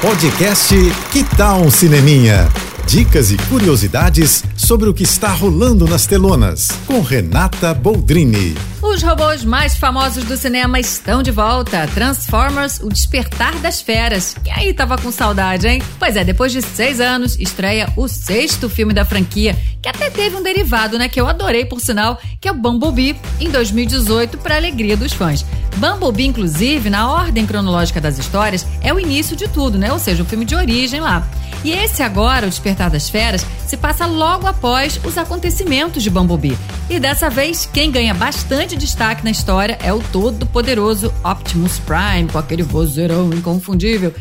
Podcast Que Tal um Cineminha? Dicas e curiosidades sobre o que está rolando nas telonas, com Renata Boldrini. Os robôs mais famosos do cinema estão de volta. Transformers, O Despertar das Feras. Que aí tava com saudade, hein? Pois é, depois de 6 anos, estreia o 6º filme da franquia, que até teve um derivado, né? Que eu adorei, por sinal, que é o Bumblebee, em 2018, para alegria dos fãs. Bumblebee, inclusive, na ordem cronológica das histórias, é o início de tudo, né? Ou seja, o filme de origem lá. E esse agora, O Despertar das Feras, se passa logo após os acontecimentos de Bumblebee. E dessa vez, quem ganha bastante destaque na história é o todo-poderoso Optimus Prime, com aquele vozeirão inconfundível.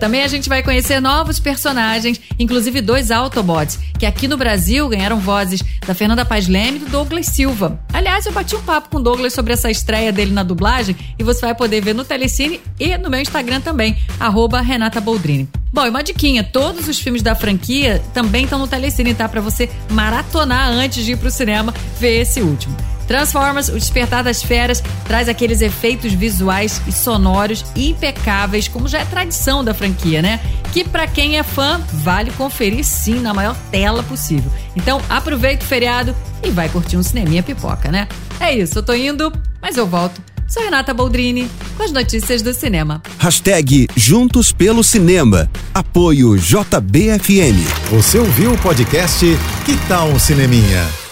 Também a gente vai conhecer novos personagens, inclusive 2 Autobots, que aqui no Brasil ganharam vozes da Fernanda Paz Leme e do Douglas Silva. Aliás, eu bati um papo com o Douglas sobre essa estreia dele na dublagem e você vai poder ver no Telecine e no meu Instagram também, @Renata Boldrini. Bom, e uma diquinha, todos os filmes da franquia também estão no Telecine, tá? Pra você maratonar antes de ir pro cinema ver esse último. Transformers, O Despertar das Feras, traz aqueles efeitos visuais e sonoros impecáveis, como já é tradição da franquia, né? Que pra quem é fã, vale conferir sim na maior tela possível. Então aproveita o feriado e vai curtir um cineminha pipoca, né? É isso, eu tô indo, mas eu volto. Sou Renata Boldrini, com as notícias do cinema. Hashtag Juntos pelo Cinema. Apoio JBFM. Você ouviu o podcast Que Tal um Cineminha?